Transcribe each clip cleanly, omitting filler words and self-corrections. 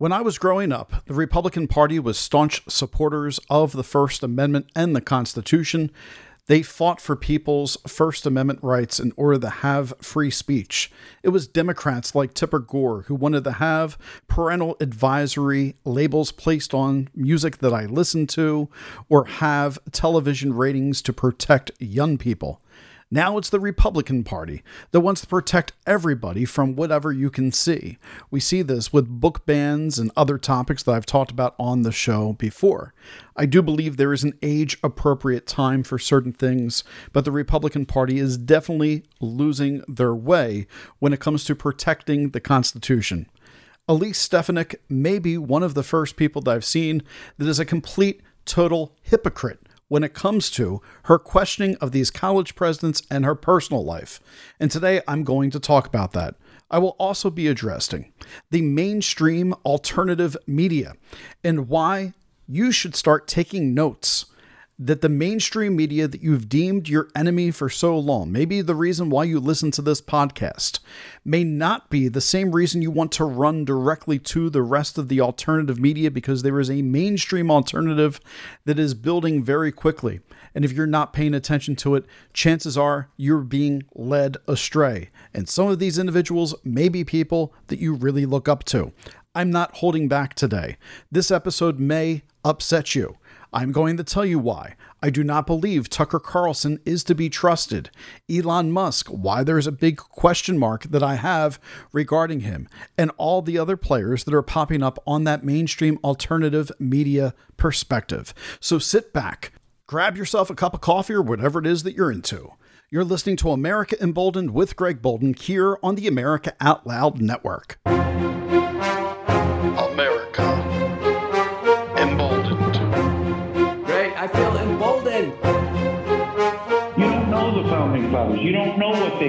When I was growing up, the Republican Party was staunch supporters of the First Amendment and the Constitution. They fought for people's First Amendment rights in order to have free speech. It was Democrats like Tipper Gore who wanted to have parental advisory labels placed on music that I listened to or have television ratings to protect young people. Now it's the Republican Party that wants to protect everybody from whatever you can see. We see this with book bans and other topics that I've talked about on the show before. I do believe there is an age-appropriate time for certain things, but the Republican Party is definitely losing their way when it comes to protecting the Constitution. Elise Stefanik may be one of the first people that I've seen that is a complete, total hypocrite when it comes to her questioning of these college presidents and her personal life. And today I'm going to talk about that. I will also be addressing the mainstream alternative media and why you should start taking notes that the mainstream media that you've deemed your enemy for so long, maybe the reason why you listen to this podcast, may not be the same reason you want to run directly to the rest of the alternative media, because there is a mainstream alternative that is building very quickly. And if you're not paying attention to it, chances are you're being led astray. And some of these individuals may be people that you really look up to. I'm not holding back today. This episode may upset you. I'm going to tell you why. I do not believe Tucker Carlson is to be trusted. Elon Musk, why there's a big question mark that I have regarding him, and all the other players that are popping up on that mainstream alternative media perspective. So sit back, grab yourself a cup of coffee or whatever it is that you're into. You're listening to America Emboldened with Greg Bolden here on the America Out Loud Network. You don't know what they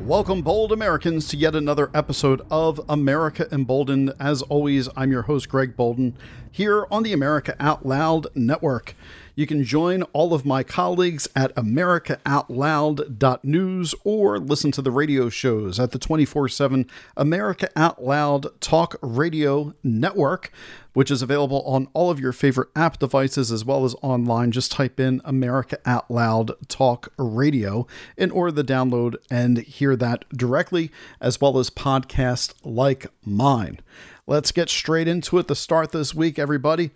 Welcome, bold Americans, to yet another episode of America Emboldened. As always, I'm your host, Greg Bolden, here on the America Out Loud Network. You can join all of my colleagues at americaoutloud.news or listen to the radio shows at the 24/7 America Out Loud Talk Radio Network, which is available on all of your favorite app devices as well as online. Just type in America Out Loud Talk Radio in order to download and hear that directly, as well as podcasts like mine. Let's get straight into it to start this week, everybody.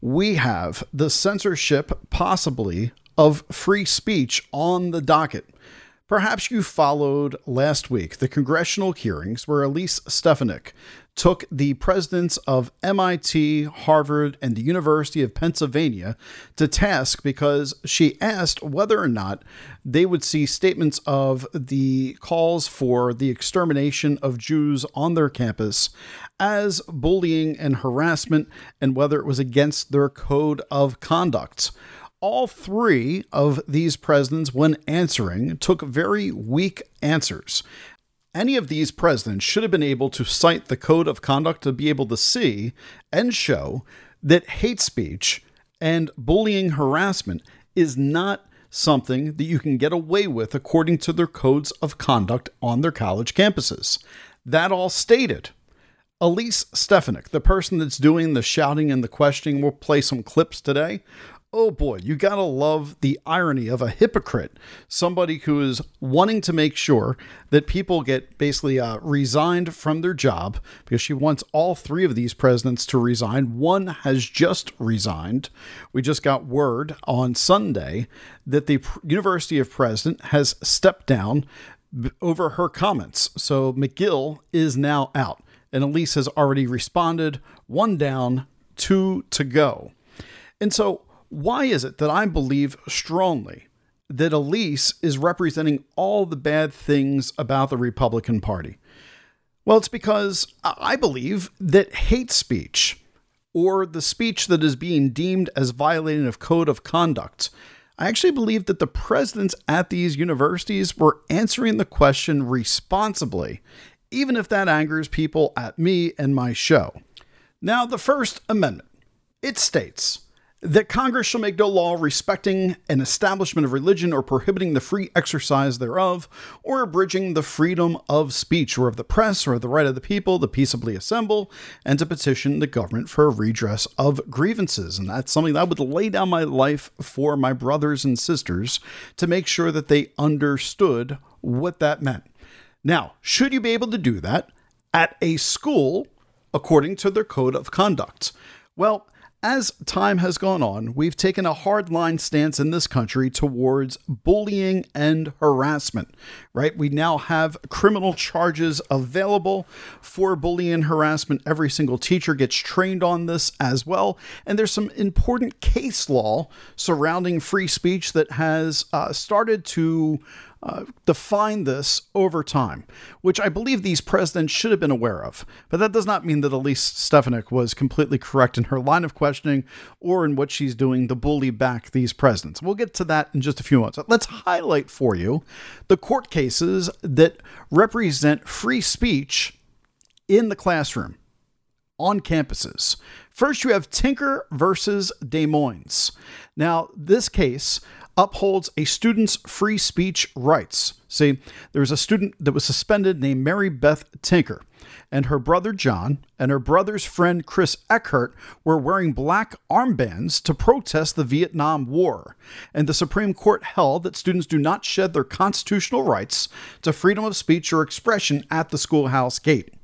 We have the censorship, possibly, of free speech on the docket. Perhaps you followed last week the congressional hearings where Elise Stefanik took the presidents of MIT, Harvard, and the University of Pennsylvania to task because she asked whether or not they would see statements of the calls for the extermination of Jews on their campus as bullying and harassment, and whether it was against their code of conduct. All three of these presidents, when answering, took very weak answers. Any of these presidents should have been able to cite the code of conduct to be able to see and show that hate speech and bullying harassment is not something that you can get away with according to their codes of conduct on their college campuses. That all stated, Elise Stefanik, the person that's doing the shouting and the questioning, will play some clips today. Oh boy, you gotta love the irony of a hypocrite, somebody who is wanting to make sure that people get basically resigned from their job, because she wants all three of these presidents to resign. One has just resigned. We just got word on Sunday that the University of President has stepped down over her comments. So McGill is now out, and Elise has already responded. One down, two to go. And so, why is it that I believe strongly that Elise is representing all the bad things about the Republican Party? Well, it's because I believe that hate speech, or the speech that is being deemed as violating of code of conduct, I actually believe that the presidents at these universities were answering the question responsibly, even if that angers people at me and my show. Now, the First Amendment. It states that Congress shall make no law respecting an establishment of religion or prohibiting the free exercise thereof, or abridging the freedom of speech or of the press or of the right of the people to peaceably assemble and to petition the government for a redress of grievances. And that's something that I would lay down my life for my brothers and sisters to make sure that they understood what that meant. Now, should you be able to do that at a school according to their code of conduct? Well, as time has gone on, we've taken a hardline stance in this country towards bullying and harassment, right? We now have criminal charges available for bullying and harassment. Every single teacher gets trained on this as well. And there's some important case law surrounding free speech that has started to define this over time, which I believe these presidents should have been aware of. But that does not mean that Elise Stefanik was completely correct in her line of questioning or in what she's doing to bully back these presidents. We'll get to that in just a few moments. Let's highlight for you the court cases that represent free speech in the classroom, on campuses. First, you have Tinker versus Des Moines. Now, this case upholds a student's free speech rights. See, there was a student that was suspended named Mary Beth Tinker, and her brother John and her brother's friend Chris Eckhart were wearing black armbands to protest the Vietnam War. And the Supreme Court held that students do not shed their constitutional rights to freedom of speech or expression at the schoolhouse gate.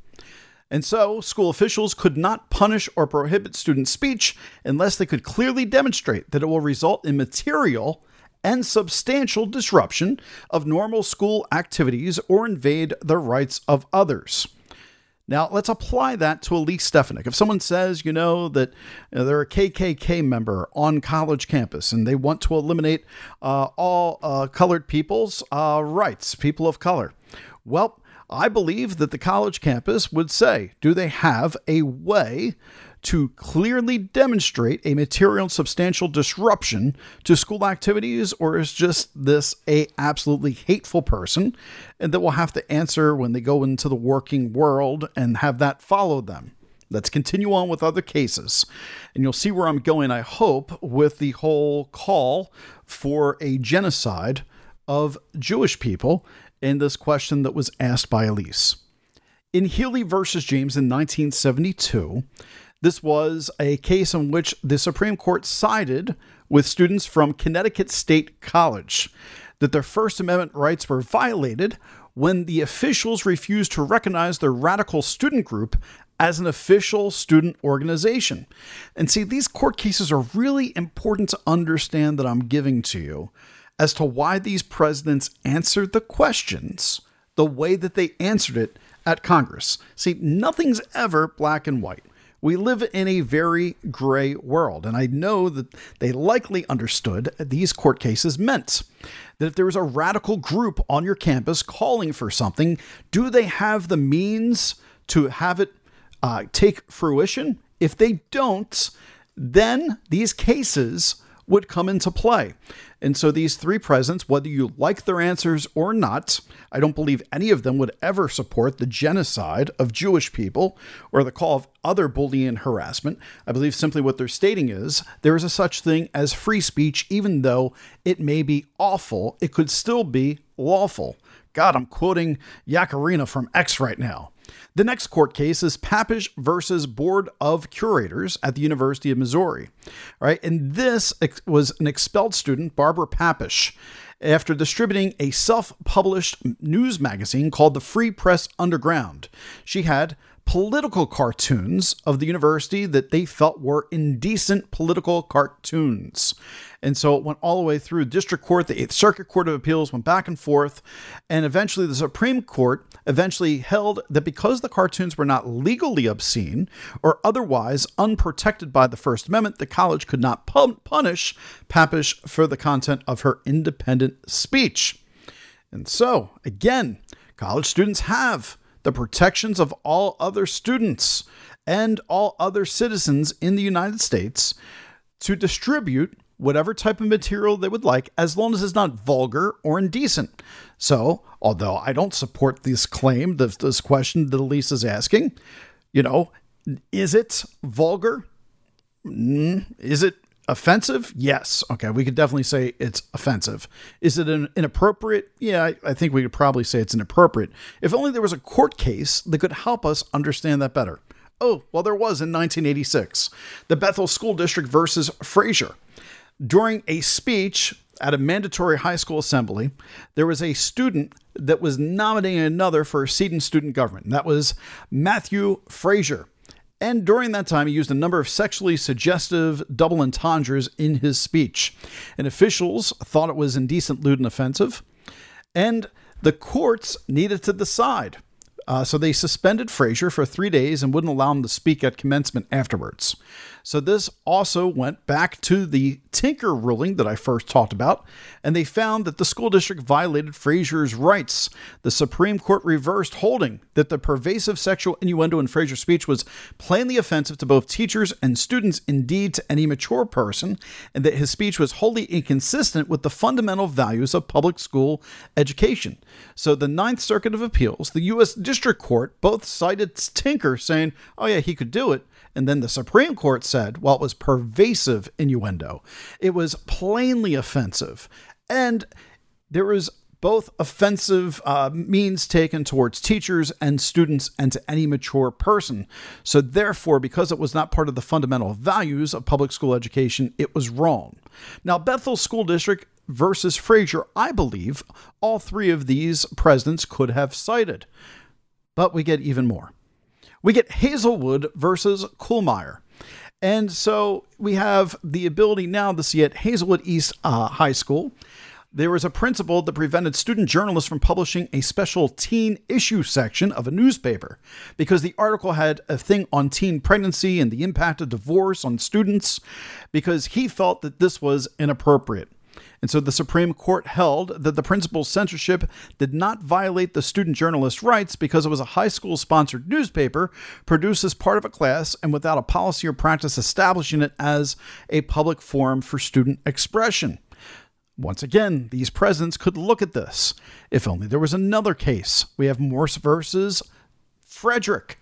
And so school officials could not punish or prohibit student speech unless they could clearly demonstrate that it will result in material and substantial disruption of normal school activities or invade the rights of others. Now, let's apply that to Elise Stefanik. If someone says, that they're a KKK member on college campus and they want to eliminate all colored people's rights, people of color. Well, I believe that the college campus would say, do they have a way to clearly demonstrate a material and substantial disruption to school activities, or is just this a absolutely hateful person and that will have to answer when they go into the working world and have that follow them? Let's continue on with other cases, and you'll see where I'm going, I hope, with the whole call for a genocide of Jewish people in this question that was asked by Elise. In Healy v. James in 1972, this was a case in which the Supreme Court sided with students from Connecticut State College that their First Amendment rights were violated when the officials refused to recognize their radical student group as an official student organization. And see, these court cases are really important to understand that I'm giving to you as to why these presidents answered the questions the way that they answered it at Congress. See, nothing's ever black and white. We live in a very gray world, and I know that they likely understood these court cases meant that if there was a radical group on your campus calling for something, do they have the means to have it take fruition? If they don't, then these cases would come into play. And so these three presidents, whether you like their answers or not, I don't believe any of them would ever support the genocide of Jewish people or the call of other bullying and harassment. I believe simply what they're stating is there is a such thing as free speech, even though it may be awful, it could still be lawful. God, I'm quoting Yacarino from X right now. The next court case is Papish versus Board of Curators at the University of Missouri. All right, and this was an expelled student, Barbara Papish, after distributing a self-published news magazine called the Free Press Underground. She had political cartoons of the university that they felt were indecent political cartoons. And so it went all the way through district court. The Eighth Circuit Court of Appeals went back and forth. And eventually the Supreme Court held that because the cartoons were not legally obscene or otherwise unprotected by the First Amendment, the college could not punish Papish for the content of her independent speech. And so, again, college students have the protections of all other students and all other citizens in the United States to distribute whatever type of material they would like, as long as it's not vulgar or indecent. So, although I don't support this claim, this question that Elise is asking, you know, is it vulgar? Is it offensive? Yes. Okay, we could definitely say it's offensive. Is it inappropriate? Yeah, I think we could probably say it's inappropriate. If only there was a court case that could help us understand that better. Oh, well, there was in 1986, the Bethel School District versus Fraser. During a speech at a mandatory high school assembly, there was a student that was nominating another for a seat in student government. That was Matthew Fraser. And during that time, he used a number of sexually suggestive double entendres in his speech. And officials thought it was indecent, lewd, and offensive. And the courts needed to decide. So they suspended Fraser for 3 days and wouldn't allow him to speak at commencement afterwards. So this also went back to the Tinker ruling that I first talked about, and they found that the school district violated Fraser's rights. The Supreme Court reversed, holding that the pervasive sexual innuendo in Fraser's speech was plainly offensive to both teachers and students, indeed to any mature person, and that his speech was wholly inconsistent with the fundamental values of public school education. So the Ninth Circuit of Appeals, the U.S. District Court, both cited Tinker saying, oh yeah, he could do it. And then the Supreme Court said, well, it was pervasive innuendo. It was plainly offensive. And there was both offensive means taken towards teachers and students and to any mature person. So therefore, because it was not part of the fundamental values of public school education, it was wrong. Now, Bethel School District versus Fraser, I believe all three of these presidents could have cited. But we get even more. We get Hazelwood versus Kuhlmeier. And so we have the ability now to see at Hazelwood East High School, there was a principle that prevented student journalists from publishing a special teen issue section of a newspaper because the article had a thing on teen pregnancy and the impact of divorce on students because he felt that this was inappropriate. And so the Supreme Court held that the principal's censorship did not violate the student journalist's rights because it was a high school-sponsored newspaper produced as part of a class and without a policy or practice establishing it as a public forum for student expression. Once again, these presidents could look at this. If only there was another case. We have Morse versus Frederick.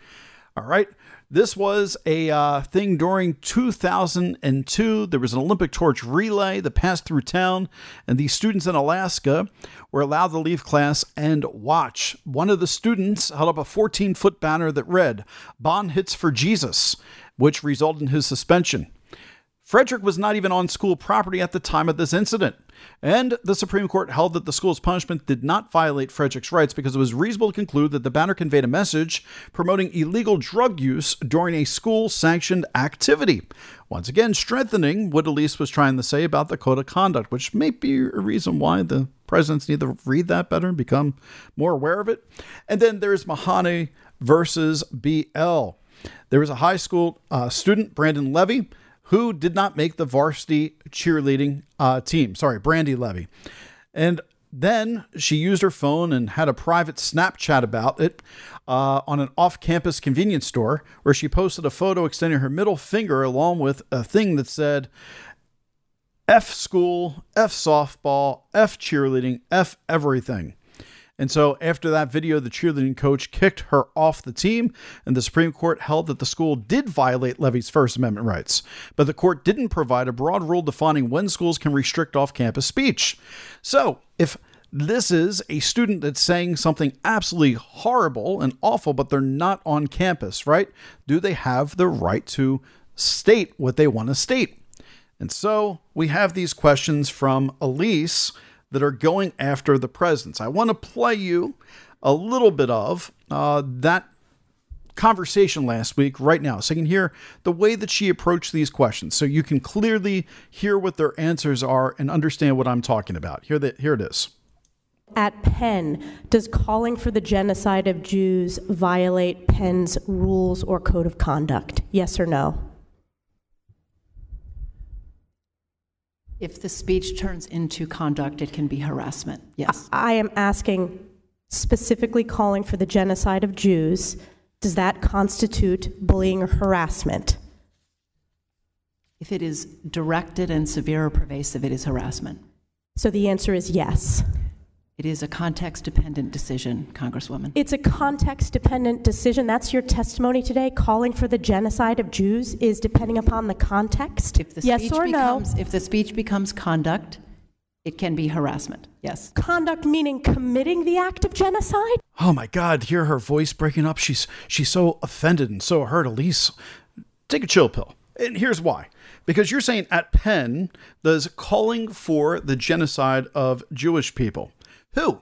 All right. This was a thing during 2002. There was an Olympic torch relay that passed through town, and the students in Alaska were allowed to leave class and watch. One of the students held up a 14-foot banner that read, "Bond hits for Jesus," which resulted in his suspension. Frederick was not even on school property at the time of this incident. And the Supreme Court held that the school's punishment did not violate Frederick's rights because it was reasonable to conclude that the banner conveyed a message promoting illegal drug use during a school-sanctioned activity. Once again, strengthening what Elise was trying to say about the code of conduct, which may be a reason why the presidents need to read that better and become more aware of it. And then there's Mahanoy versus BL. There was a high school student, Brandon Levy, who did not make the varsity cheerleading team. Sorry, Brandy Levy. And then she used her phone and had a private Snapchat about it on an off-campus convenience store where she posted a photo extending her middle finger along with a thing that said, F school, F softball, F cheerleading, F everything. And so after that video, the cheerleading coach kicked her off the team, and the Supreme Court held that the school did violate Levy's First Amendment rights. But the court didn't provide a broad rule defining when schools can restrict off-campus speech. So if this is a student that's saying something absolutely horrible and awful, but they're not on campus, right? Do they have the right to state what they want to state? And so we have these questions from Elise that are going after the presidents. I want to play you a little bit of that conversation last week right now, so you can hear the way that she approached these questions, so you can clearly hear what their answers are and understand what I'm talking about. Here it is. At Penn, does calling for the genocide of Jews violate Penn's rules or code of conduct? Yes or no? If the speech turns into conduct, it can be harassment, yes. I am asking, specifically calling for the genocide of Jews, does that constitute bullying or harassment? If it is directed and severe or pervasive, it is harassment. So the answer is yes. It is a context-dependent decision, Congresswoman. It's a context-dependent decision. That's your testimony today. Calling for the genocide of Jews is depending upon the context. If the yes or becomes, no. If the speech becomes conduct, it can be harassment. Yes. Conduct meaning committing the act of genocide? Oh, my God. Hear her voice breaking up. She's so offended and so hurt. Elise, take a chill pill. And here's why. Because you're saying at Penn, there's calling for the genocide of Jewish people. Who?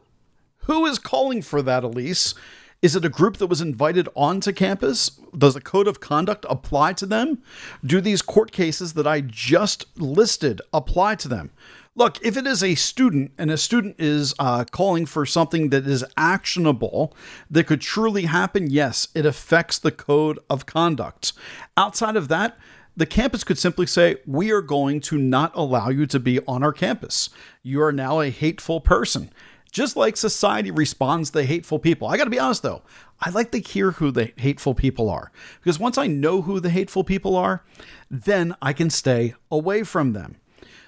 Who is calling for that, Elise? Is it a group that was invited onto campus? Does a code of conduct apply to them? Do these court cases that I just listed apply to them? Look, if it is a student and a student is calling for something that is actionable, that could truly happen, yes, it affects the code of conduct. Outside of that, the campus could simply say, we are going to not allow you to be on our campus. You are now a hateful person. Just like society responds to hateful people. I got to be honest, though. I like to hear who the hateful people are. Because once I know who the hateful people are, then I can stay away from them.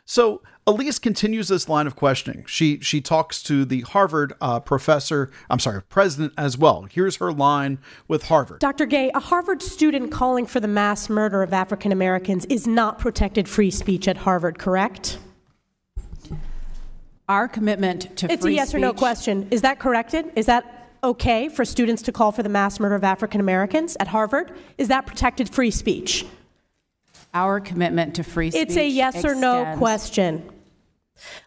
So Elise continues this line of questioning. She talks to the Harvard president as well. Here's her line with Harvard. Dr. Gay, a Harvard student calling for the mass murder of African Americans is not protected free speech at Harvard, correct? Our commitment to it's free speech. It's a yes or no question. Is that corrected? Is that okay for students to call for the mass murder of African Americans at Harvard? Is that protected free speech? Our commitment to free speech. It's a yes or no question.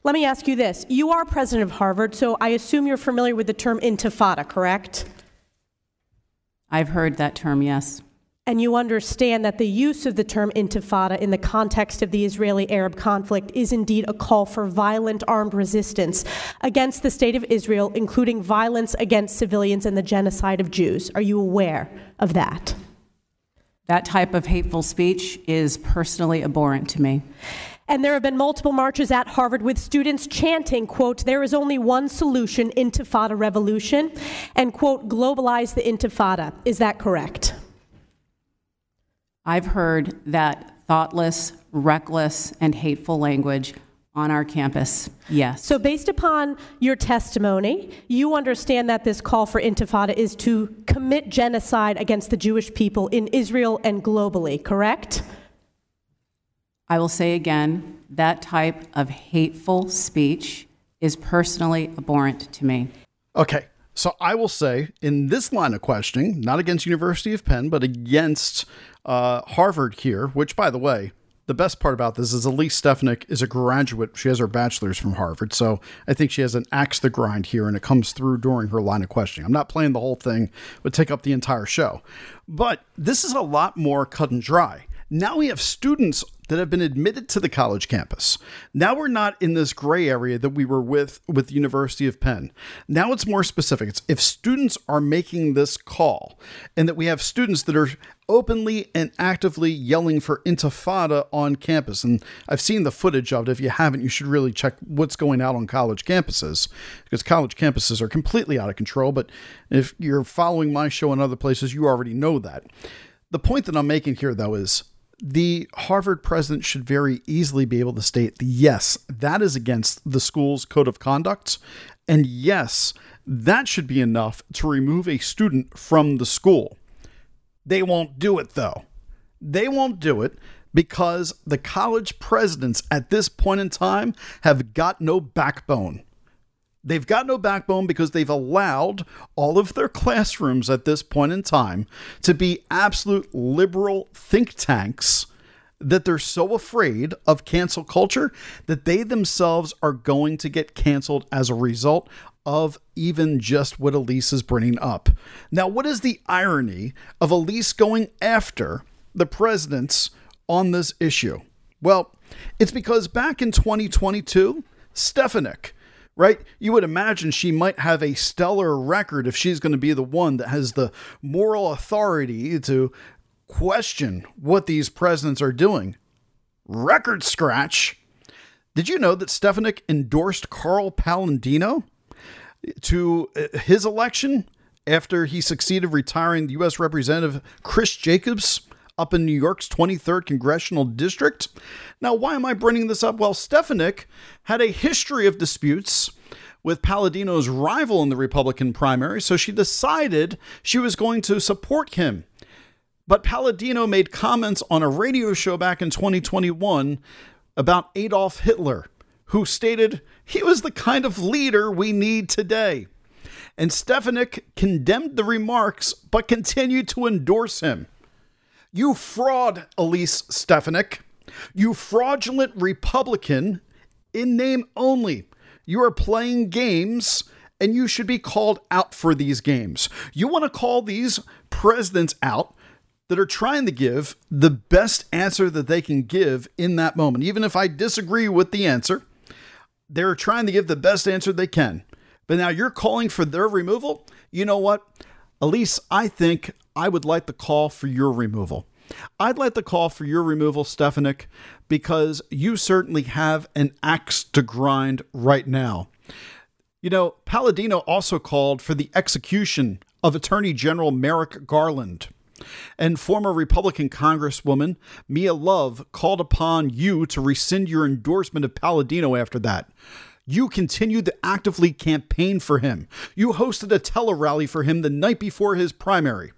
Let me ask you this. You are president of Harvard, so I assume you're familiar with the term intifada, correct? I've heard that term, yes. And you understand that the use of the term intifada in the context of the Israeli-Arab conflict is indeed a call for violent armed resistance against the state of Israel, including violence against civilians and the genocide of Jews. Are you aware of that? That type of hateful speech is personally abhorrent to me. And there have been multiple marches at Harvard with students chanting, quote, there is only one solution, Intifada revolution, and, quote, globalize the Intifada. Is that correct? I've heard that thoughtless, reckless, and hateful language on our campus, yes. So based upon your testimony, you understand that this call for Intifada is to commit genocide against the Jewish people in Israel and globally, correct? I will say again, that type of hateful speech is personally abhorrent to me. Okay, so I will say in this line of questioning, not against University of Penn, but against Harvard here, which, by the way, the best part about this is Elise Stefanik is a graduate. She has her bachelor's from Harvard, so I think she has an axe to grind here, and it comes through during her line of questioning. I'm not playing the whole thing, would take up the entire show. But this is a lot more cut and dry. Now we have students that have been admitted to the college campus. Now we're not in this gray area that we were with the University of Penn. Now it's more specific. It's if students are making this call and that we have students that are openly and actively yelling for Intifada on campus. And I've seen the footage of it. If you haven't, you should really check what's going out on college campuses because college campuses are completely out of control. But if you're following my show and other places, you already know that. The point that I'm making here, though, is the Harvard president should very easily be able to state, yes, that is against the school's code of conduct. And yes, that should be enough to remove a student from the school. They won't do it, though. They won't do it because the college presidents at this point in time have got no backbone. They've got no backbone because they've allowed all of their classrooms at this point in time to be absolute liberal think tanks that they're so afraid of cancel culture that they themselves are going to get canceled as a result of even just what Elise is bringing up. Now, what is the irony of Elise going after the presidents on this issue? Well, it's because back in 2022, Stefanik, right? You would imagine she might have a stellar record if she's going to be the one that has the moral authority to question what these presidents are doing. Record scratch. Did you know that Stefanik endorsed Carl Paladino to his election after he succeeded retiring the U.S. Representative Chris Jacobs up in New York's 23rd Congressional District. Now, why am I bringing this up? Well, Stefanik had a history of disputes with Paladino's rival in the Republican primary, so she decided she was going to support him. But Paladino made comments on a radio show back in 2021 about Adolf Hitler, who stated he was the kind of leader we need today. And Stefanik condemned the remarks, but continued to endorse him. You fraud, Elise Stefanik. You fraudulent Republican, in name only. You are playing games, and you should be called out for these games. You want to call these presidents out that are trying to give the best answer that they can give in that moment. Even if I disagree with the answer, they're trying to give the best answer they can. But now you're calling for their removal? You know what? Elise, I think I would like to call for your removal. I'd like to call for your removal, Stefanik, because you certainly have an axe to grind right now. You know, Paladino also called for the execution of Attorney General Merrick Garland. And former Republican Congresswoman Mia Love called upon you to rescind your endorsement of Paladino after that. You continued to actively campaign for him. You hosted a tele-rally for him the night before his primary.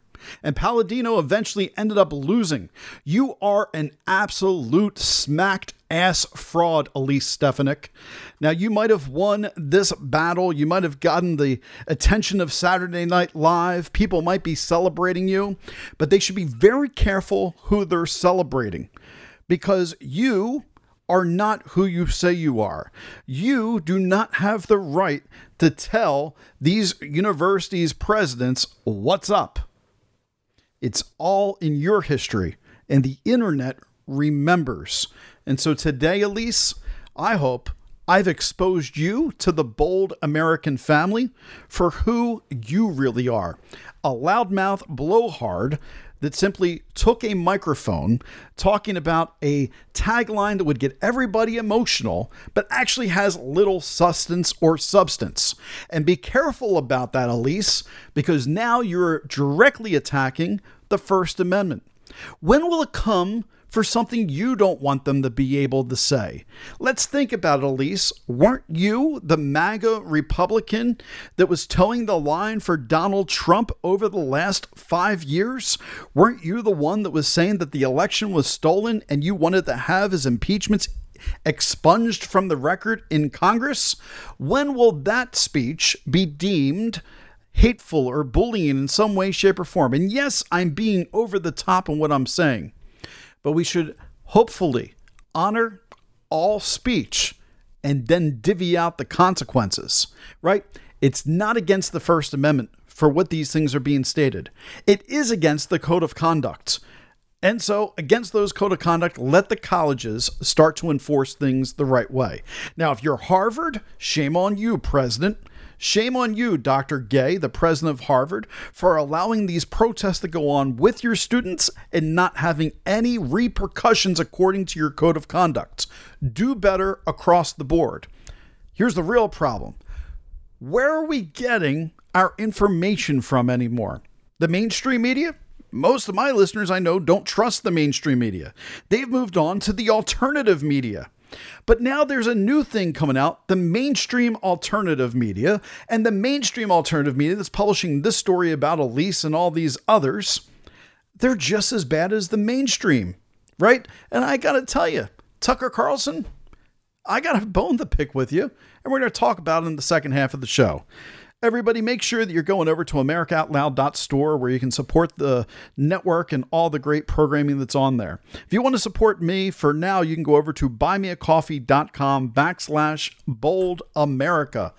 And Paladino eventually ended up losing. You are an absolute smacked-ass fraud, Elise Stefanik. Now, you might have won this battle. You might have gotten the attention of Saturday Night Live. People might be celebrating you. But they should be very careful who they're celebrating. Because you are not who you say you are. You do not have the right to tell these universities' presidents what's up. It's all in your history, and the internet remembers. And so today, Elise, I hope I've exposed you to the bold American family for who you really are. A loudmouth blowhard that simply took a microphone talking about a tagline that would get everybody emotional, but actually has little sustenance or substance. And be careful about that, Elise, because now you're directly attacking the First Amendment. When will it come for something you don't want them to be able to say? Let's think about it, Elise. Weren't you the MAGA Republican that was towing the line for Donald Trump over the last 5 years? Weren't you the one that was saying that the election was stolen and you wanted to have his impeachments expunged from the record in Congress? When will that speech be deemed hateful or bullying in some way, shape, or form? And yes, I'm being over the top in what I'm saying. But we should hopefully honor all speech and then divvy out the consequences, right? It's not against the First Amendment for what these things are being stated. It is against the code of conduct. And so against those code of conduct, let the colleges start to enforce things the right way. Now, if you're Harvard, shame on you, President. Shame on you, Dr. Gay, the president of Harvard, for allowing these protests to go on with your students and not having any repercussions according to your code of conduct. Do better across the board. Here's the real problem. Where are we getting our information from anymore? The mainstream media? Most of my listeners I know don't trust the mainstream media. They've moved on to the alternative media. But now there's a new thing coming out, the mainstream alternative media, and the mainstream alternative media that's publishing this story about Elise and all these others, they're just as bad as the mainstream, right? And I got to tell you, Tucker Carlson, I got a bone to pick with you, and we're going to talk about it in the second half of the show. Everybody, make sure that you're going over to AmericaOutloud.store where you can support the network and all the great programming that's on there. If you want to support me for now, you can go over to buymeacoffee.com/boldamerica.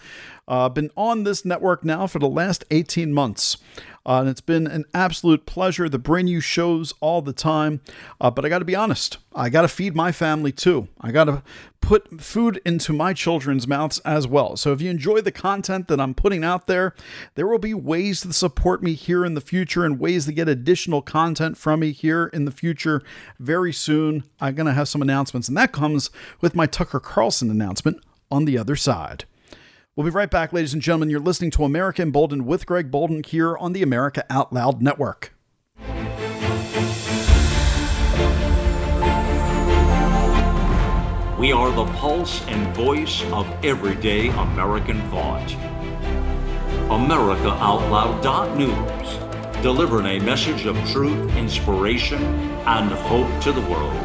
I've been on this network now for the last 18 months. And it's been an absolute pleasure to bring you shows all the time. But I got to be honest, I got to feed my family too. I got to put food into my children's mouths as well. So if you enjoy the content that I'm putting out there, there will be ways to support me here in the future and ways to get additional content from me here in the future. Very soon, I'm going to have some announcements, and that comes with my Tucker Carlson announcement on the other side. We'll be right back, ladies and gentlemen. You're listening to America Emboldened with Greg Bolden here on the America Out Loud Network. We are the pulse and voice of everyday American thought. AmericaOutloud.news, delivering a message of truth, inspiration, and hope to the world.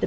The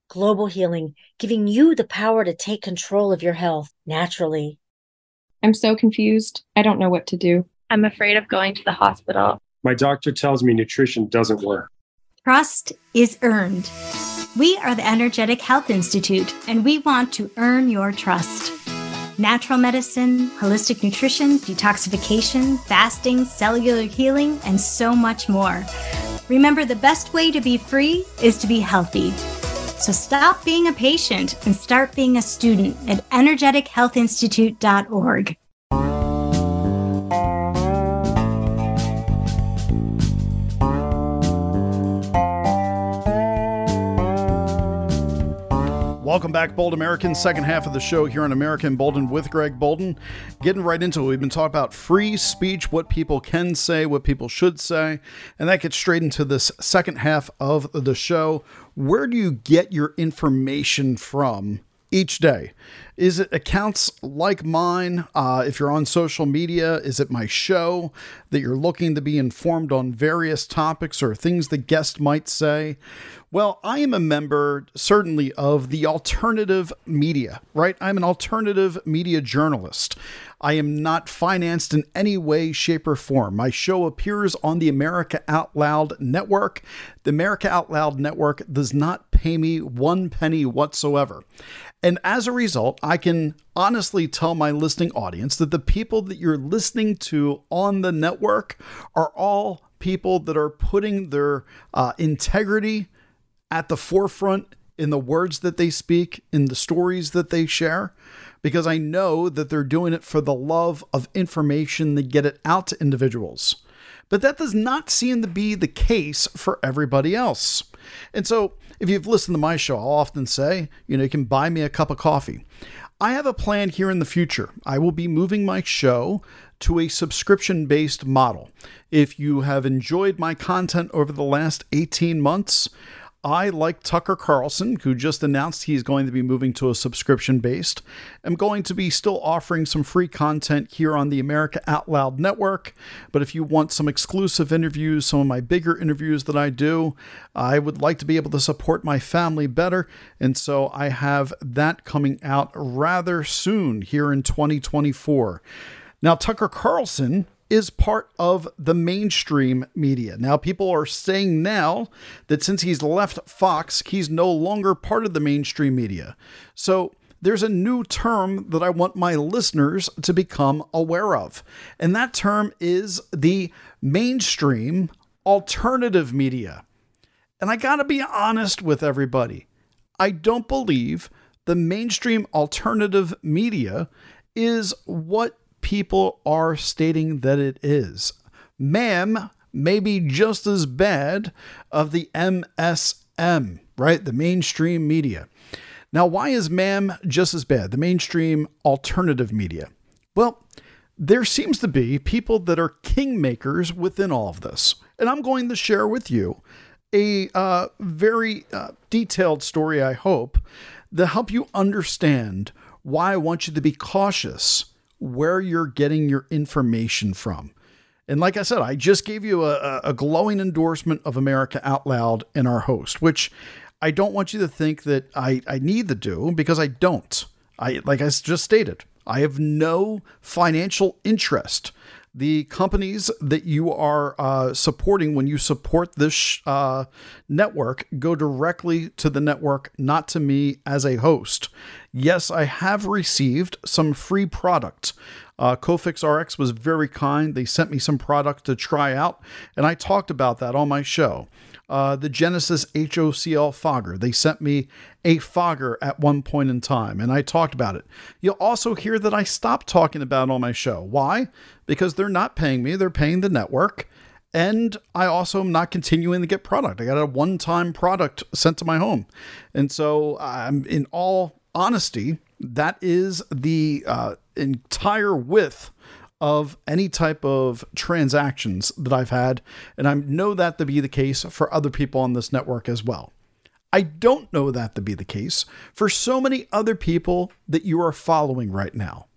Global Healing, giving you the power to take control of your health naturally. I'm so confused. I don't know what to do. I'm afraid of going to the hospital. My doctor tells me nutrition doesn't work. Trust is earned. We are the Energetic Health Institute, and we want to earn your trust. Natural medicine, holistic nutrition, detoxification, fasting, cellular healing, and so much more. Remember, the best way to be free is to be healthy. So stop being a patient and start being a student at energetichealthinstitute.org. Welcome back, Bold Americans. Second half of the show here on America Emboldened with Greg Bolden. Getting right into it. We've been talking about free speech, what people can say, what people should say. And that gets straight into this second half of the show. Where do you get your information from each day? Is it accounts like mine? If you're on social media, is it my show that you're looking to be informed on various topics or things the guest might say? Well, I am a member certainly of the alternative media, right? I'm an alternative media journalist. I am not financed in any way, shape, or form. My show appears on the America Out Loud Network. The America Out Loud Network does not pay me one penny whatsoever. And as a result, I can honestly tell my listening audience that the people that you're listening to on the network are all people that are putting their integrity at the forefront in the words that they speak, in the stories that they share, because I know that they're doing it for the love of information to get it out to individuals. But that does not seem to be the case for everybody else. And so if you've listened to my show, I'll often say, you know, you can buy me a cup of coffee. I have a plan here in the future. I will be moving my show to a subscription-based model. If you have enjoyed my content over the last 18 months, I, like Tucker Carlson, who just announced he's going to be moving to a subscription-based, am going to be still offering some free content here on the America Out Loud Network. But if you want some exclusive interviews, some of my bigger interviews that I do, I would like to be able to support my family better. And so I have that coming out rather soon here in 2024. Now, Tucker Carlson is part of the mainstream media. Now, people are saying now that since he's left Fox, he's no longer part of the mainstream media. So there's a new term that I want my listeners to become aware of. And that term is the mainstream alternative media. And I gotta be honest with everybody. I don't believe the mainstream alternative media is what people are stating that it is. MAM may be just as bad of the MSM, right? The mainstream media. Now, why is MAM just as bad? The mainstream alternative media. Well, there seems to be people that are kingmakers within all of this. And I'm going to share with you a very detailed story, I hope, to help you understand why I want you to be cautious where you're getting your information from. And like I said, I just gave you a glowing endorsement of America Out Loud and our host, which I don't want you to think that I need to do, because I don't. Like I just stated, I have no financial interest. the companies that you are supporting when you support this network go directly to the network, not to me as a host. Yes, I have received some free product. CoFixRx was very kind. They sent me some product to try out, and I talked about that on my show. The Genesis HOCL fogger. They sent me a fogger at one point in time, and I talked about it. You'll also hear that I stopped talking about it on my show. Why? Because they're not paying me. They're paying the network. And I also am not continuing to get product. I got a one-time product sent to my home. And so I'm, in all honesty, that is the entire width of any type of transactions that I've had. And I know that to be the case for other people on this network as well. I don't know that to be the case for so many other people that you are following right now.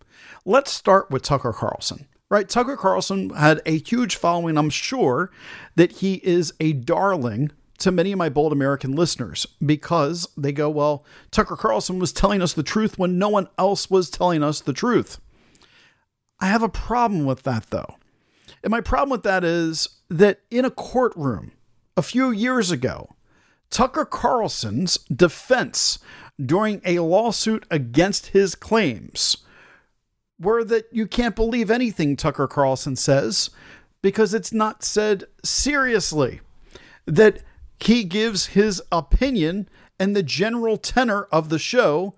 Let's start with Tucker Carlson, right? Tucker Carlson had a huge following. I'm sure that he is a darling to many of my bold American listeners because they go, well, Tucker Carlson was telling us the truth when no one else was telling us the truth. I have a problem with that, though. And my problem with that is that in a courtroom a few years ago, Tucker Carlson's defense during a lawsuit against his claims were that you can't believe anything Tucker Carlson says because it's not said seriously, that he gives his opinion and the general tenor of the show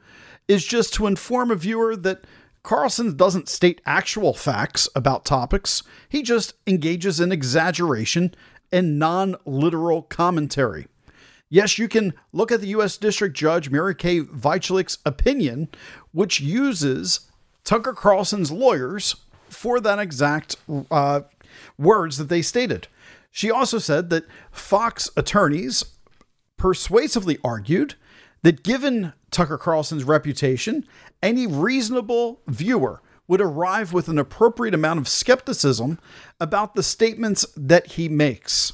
is just to inform a viewer that Carlson doesn't state actual facts about topics. He just engages in exaggeration and non-literal commentary. Yes, you can look at the U.S. District Judge Mary Kay Vaichlik's opinion, which uses Tucker Carlson's lawyers for that exact words that they stated. She also said that Fox attorneys persuasively argued that given Tucker Carlson's reputation, any reasonable viewer would arrive with an appropriate amount of skepticism about the statements that he makes.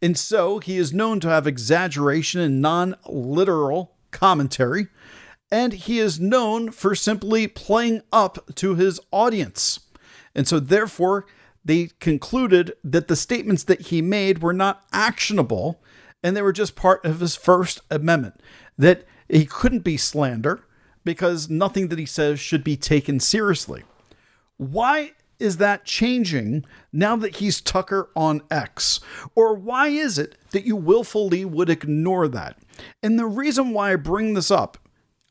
And so he is known to have exaggeration and non-literal commentary, and he is known for simply playing up to his audience. And so therefore, they concluded that the statements that he made were not actionable, and they were just part of his First Amendment, that he couldn't be slander because nothing that he says should be taken seriously. Why is that changing now that he's Tucker on X? Or why is it that you willfully would ignore that? And the reason why I bring this up,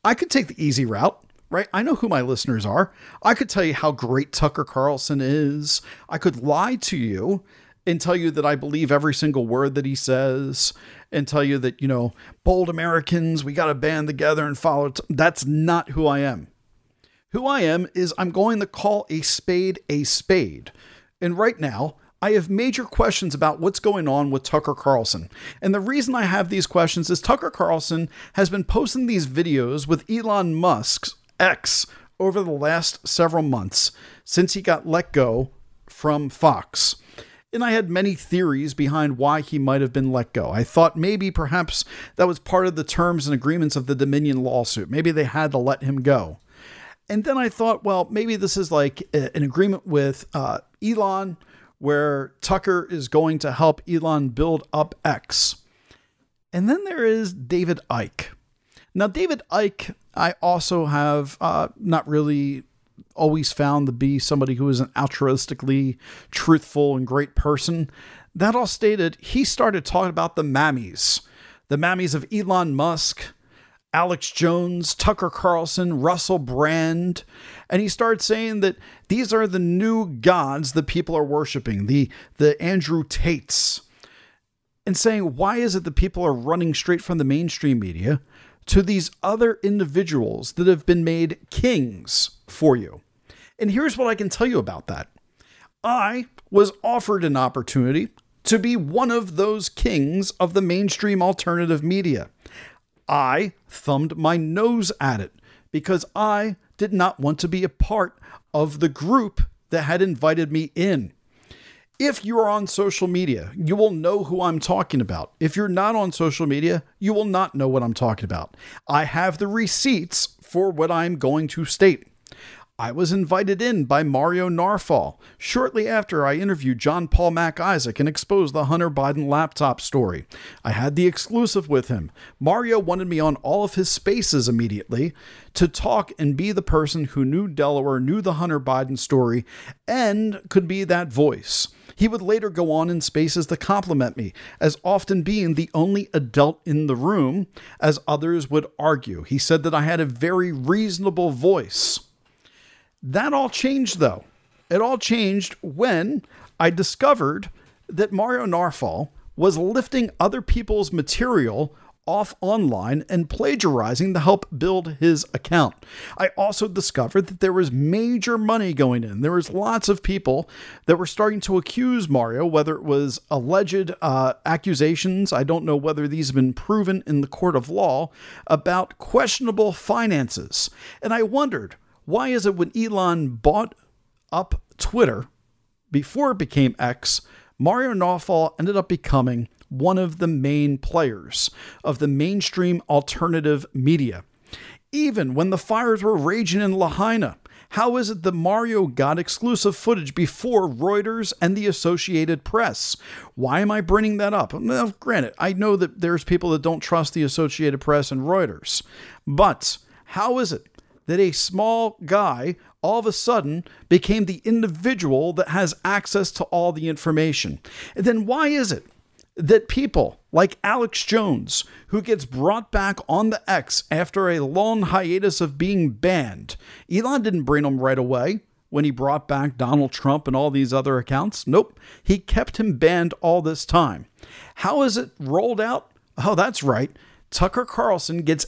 I could take the easy route, right? I know who my listeners are. I could tell you how great Tucker Carlson is. I could lie to you and tell you that I believe every single word that he says and tell you that, you know, bold Americans, we got to band together and follow. That's not who I am. Who I am is I'm going to call a spade a spade. And right now I have major questions about what's going on with Tucker Carlson. And the reason I have these questions is Tucker Carlson has been posting these videos with Elon Musk's X over the last several months since he got let go from Fox. And I had many theories behind why he might have been let go. I thought maybe perhaps that was part of the terms and agreements of the Dominion lawsuit. Maybe they had to let him go. And then I thought, well, maybe this is like an agreement with Elon where Tucker is going to help Elon build up X. And then there is David Icke. Now, David Icke, I also have not really always found to be somebody who is an altruistically truthful and great person. That all stated, he started talking about the mammies of Elon Musk, Alex Jones, Tucker Carlson, Russell Brand. And he started saying that these are the new gods that people are worshiping, the Andrew Tates, and saying, why is it that people are running straight from the mainstream media to these other individuals that have been made kings for you? And here's what I can tell you about that. I was offered an opportunity to be one of those kings of the mainstream alternative media. I thumbed my nose at it because I did not want to be a part of the group that had invited me in. If you are on social media, you will know who I'm talking about. If you're not on social media, you will not know what I'm talking about. I have the receipts for what I'm going to state. I was invited in by Mario Nawfal shortly after I interviewed John Paul MacIsaac and exposed the Hunter Biden laptop story. I had the exclusive with him. Mario wanted me on all of his spaces immediately to talk and be the person who knew Delaware, knew the Hunter Biden story, and could be that voice. He would later go on in spaces to compliment me, as often being the only adult in the room, as others would argue. He said that I had a very reasonable voice. That all changed, though. It all changed when I discovered that Mario Nawfal was lifting other people's material off online and plagiarizing to help build his account. I also discovered that there was major money going in. There was lots of people that were starting to accuse Mario, whether it was alleged accusations, I don't know whether these have been proven in the court of law, about questionable finances. And I wondered, why is it when Elon bought up Twitter before it became X, Mario Nawfal ended up becoming one of the main players of the mainstream alternative media? Even when the fires were raging in Lahaina, how is it that Mario got exclusive footage before Reuters and the Associated Press? Why am I bringing that up? Now, granted, I know that there's people that don't trust the Associated Press and Reuters, but how is it that a small guy all of a sudden became the individual that has access to all the information? And then why is it that people like Alex Jones, who gets brought back on the X after a long hiatus of being banned — Elon didn't bring him right away when he brought back Donald Trump and all these other accounts. Nope, he kept him banned all this time. How is it rolled out? Oh, that's right. Tucker Carlson gets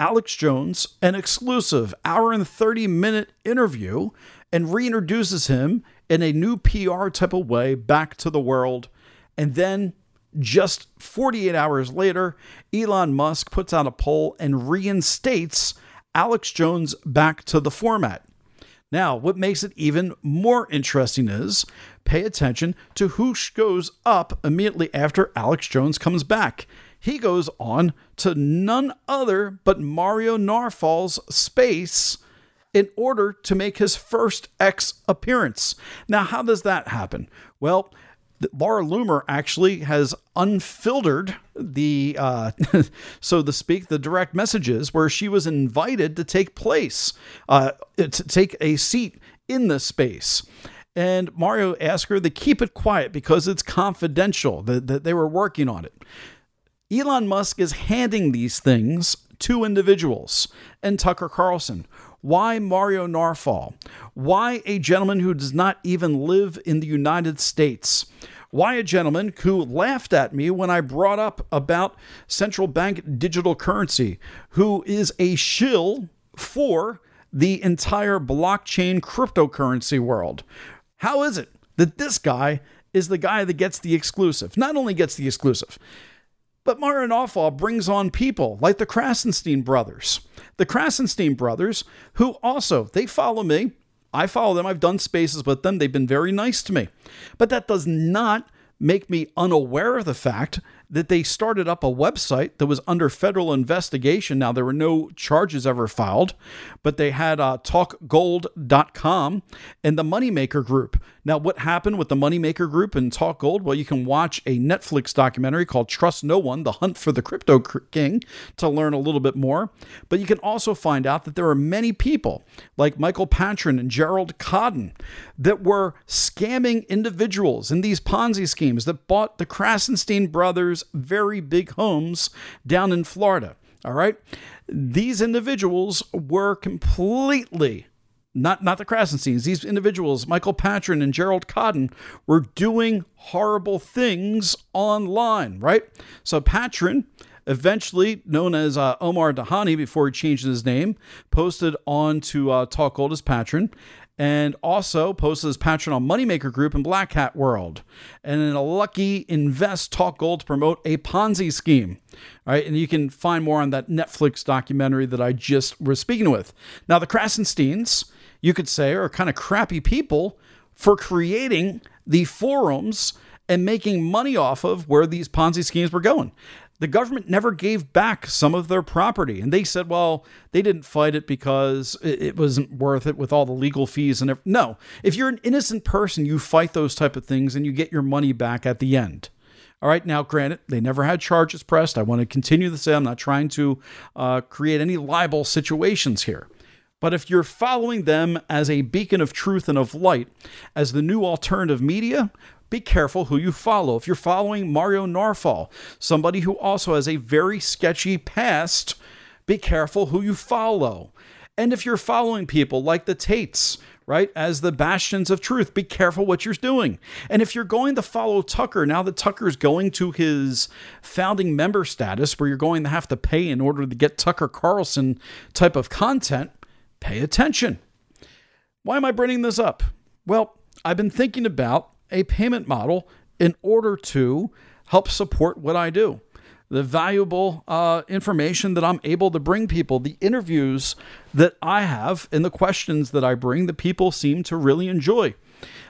Alex Jones an exclusive hour and 30-minute interview and reintroduces him in a new PR type of way back to the world. And then just 48 hours later, Elon Musk puts out a poll and reinstates Alex Jones back to the format. Now, what makes it even more interesting is pay attention to who goes up immediately after Alex Jones comes back. He goes on to none other but Mario Nawfal's space in order to make his first X appearance. Now, how does that happen? Well, Laura Loomer actually has unfiltered the, so to speak, the direct messages where she was invited to take place, to take a seat in this space. And Mario asked her to keep it quiet because it's confidential, that they were working on it. Elon Musk is handing these things to individuals and Tucker Carlson. Why Mario Nawfal? Why a gentleman who does not even live in the United States? Why a gentleman who laughed at me when I brought up about central bank digital currency, who is a shill for the entire blockchain cryptocurrency world? How is it that this guy is the guy that gets the exclusive? Not only gets the exclusive, but Mario Nawfal brings on people like the Krasenstein brothers. The Krasenstein brothers, who also, they follow me. I follow them. I've done spaces with them. They've been very nice to me. But that does not make me unaware of the fact that they started up a website that was under federal investigation. Now, there were no charges ever filed, but they had talkgold.com and the Moneymaker Group. Now, what happened with the Moneymaker Group and Talk Gold? Well, you can watch a Netflix documentary called Trust No One, The Hunt for the Crypto King, to learn a little bit more. But you can also find out that there are many people like Michael Patron and Gerald Cotten that were scamming individuals in these Ponzi schemes that bought the Krasenstein brothers' very big homes down in Florida. All right. These individuals were completely Not the Krasensteins. These individuals, Michael Patron and Gerald Cotten, were doing horrible things online, right? So Patron, eventually known as Omar Dahani before he changed his name, posted on to Talk Gold as Patron, and also posted as Patron on Moneymaker Group and Black Hat World. And in a lucky invest Talk Gold to promote a Ponzi scheme. All right, and you can find more on that Netflix documentary that I just was speaking with. Now, the Krasensteins, you could say, are kind of crappy people for creating the forums and making money off of where these Ponzi schemes were going. The government never gave back some of their property. And they said, well, they didn't fight it because it wasn't worth it with all the legal fees. And no, if you're an innocent person, you fight those type of things and you get your money back at the end. All right. Now, granted, they never had charges pressed. I want to continue to say I'm not trying to create any libel situations here. But if you're following them as a beacon of truth and of light, as the new alternative media, be careful who you follow. If you're following Mario Nawfal, somebody who also has a very sketchy past, be careful who you follow. And if you're following people like the Tates, right, as the bastions of truth, be careful what you're doing. And if you're going to follow Tucker, now that Tucker's going to his founding member status, where you're going to have to pay in order to get Tucker Carlson type of content, pay attention. Why am I bringing this up? Well, I've been thinking about a payment model in order to help support what I do. The valuable information that I'm able to bring people, the interviews that I have and the questions that I bring, the people seem to really enjoy.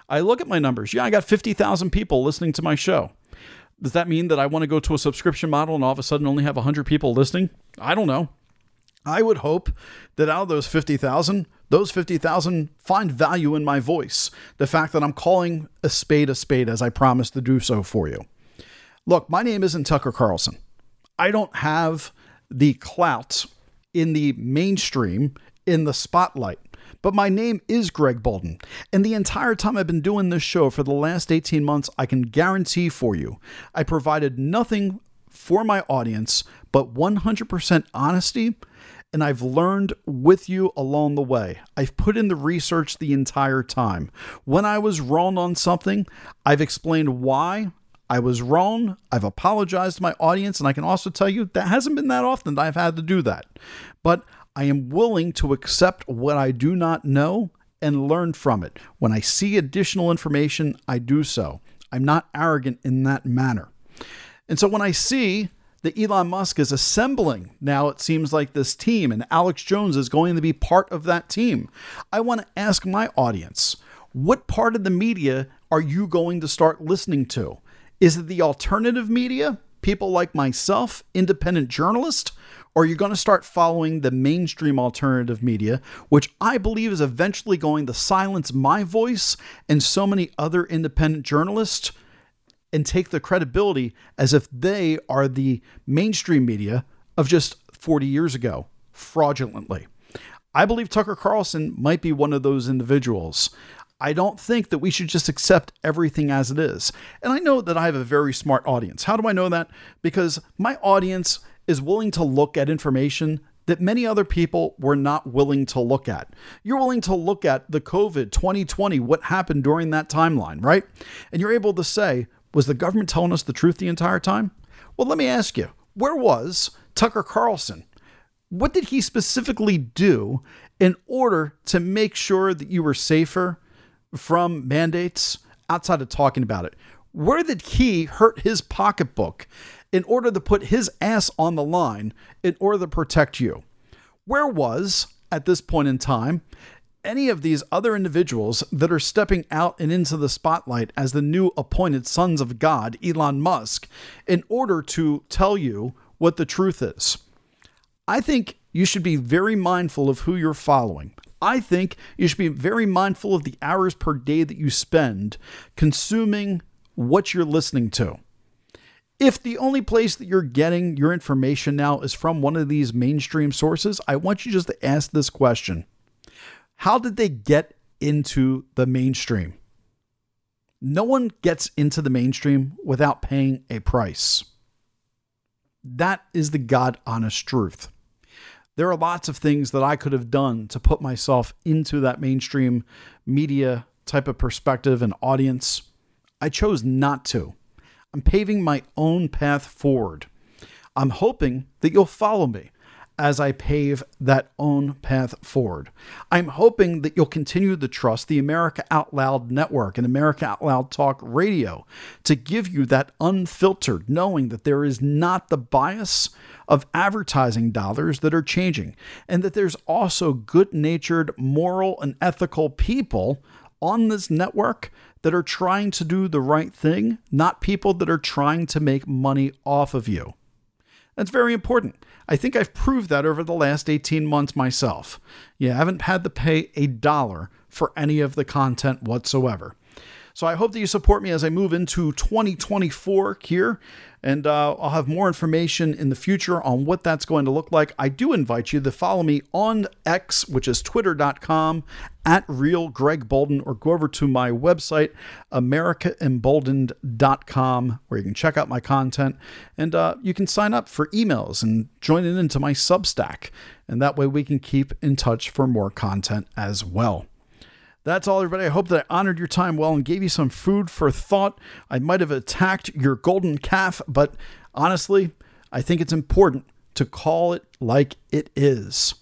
I look at my numbers. Yeah, I got 50,000 people listening to my show. Does that mean that I want to go to a subscription model and all of a sudden only have 100 people listening? I don't know. I would hope that out of those 50,000, find value in my voice. The fact that I'm calling a spade, as I promised to do so for you. Look, my name isn't Tucker Carlson. I don't have the clout in the mainstream, in the spotlight, but my name is Greg Bolden. And the entire time I've been doing this show for the last 18 months, I can guarantee for you, I provided nothing for my audience, but 100% honesty. And I've learned with you along the way. I've put in the research the entire time. When I was wrong on something, I've explained why I was wrong. I've apologized to my audience. And I can also tell you that hasn't been that often that I've had to do that. But I am willing to accept what I do not know and learn from it. When I see additional information, I do so. I'm not arrogant in that manner. And so when I see that Elon Musk is assembling, now it seems like, this team, and Alex Jones is going to be part of that team, I want to ask my audience, what part of the media are you going to start listening to? Is it the alternative media, people like myself, independent journalists, or are you going to start following the mainstream alternative media, which I believe is eventually going to silence my voice and so many other independent journalists, and take the credibility as if they are the mainstream media of just 40 years ago, fraudulently. I believe Tucker Carlson might be one of those individuals. I don't think that we should just accept everything as it is. And I know that I have a very smart audience. How do I know that? Because my audience is willing to look at information that many other people were not willing to look at. You're willing to look at the COVID 2020, what happened during that timeline, right? And you're able to say, was the government telling us the truth the entire time? Well, let me ask you, where was Tucker Carlson? What did he specifically do in order to make sure that you were safer from mandates outside of talking about it? Where did he hurt his pocketbook in order to put his ass on the line in order to protect you? Where was, at this point in time, any of these other individuals that are stepping out and into the spotlight as the new appointed sons of God, Elon Musk, in order to tell you what the truth is? I think you should be very mindful of who you're following. I think you should be very mindful of the hours per day that you spend consuming what you're listening to. If the only place that you're getting your information now is from one of these mainstream sources, I want you just to ask this question. How did they get into the mainstream? No one gets into the mainstream without paying a price. That is the God-honest truth. There are lots of things that I could have done to put myself into that mainstream media type of perspective and audience. I chose not to. I'm paving my own path forward. I'm hoping that you'll follow me as I pave that own path forward. I'm hoping that you'll continue to trust the America Out Loud Network and America Out Loud Talk Radio to give you that unfiltered, knowing that there is not the bias of advertising dollars that are changing, and that there's also good-natured, moral, and ethical people on this network that are trying to do the right thing, not people that are trying to make money off of you. That's very important. I think I've proved that over the last 18 months myself. You haven't had to pay $1 for any of the content whatsoever. So I hope that you support me as I move into 2024 here, and I'll have more information in the future on what that's going to look like. I do invite you to follow me on X, which is twitter.com, @realgregbolden, or go over to my website, americaemboldened.com, where you can check out my content, and you can sign up for emails and join it into my Substack, and that way we can keep in touch for more content as well. That's all, everybody. I hope that I honored your time well and gave you some food for thought. I might have attacked your golden calf, but honestly, I think it's important to call it like it is.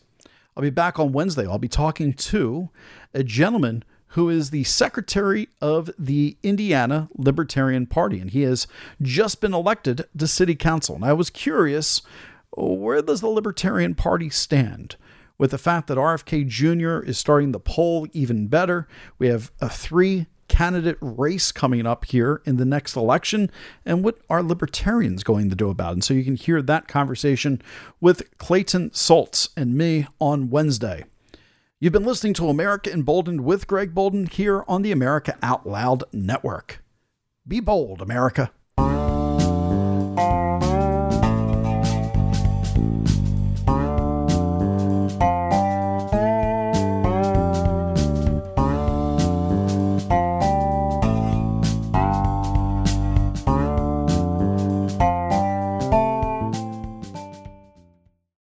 I'll be back on Wednesday. I'll be talking to a gentleman who is the secretary of the Indiana Libertarian Party, and he has just been elected to city council. And I was curious, where does the Libertarian Party stand? With the fact that RFK Jr. is starting the poll even better, we have a 3-candidate race coming up here in the next election, and what are libertarians going to do about it? And so you can hear that conversation with Clayton Soltz and me on Wednesday. You've been listening to America Emboldened with Greg Bolden here on the America Out Loud Network. Be bold, America.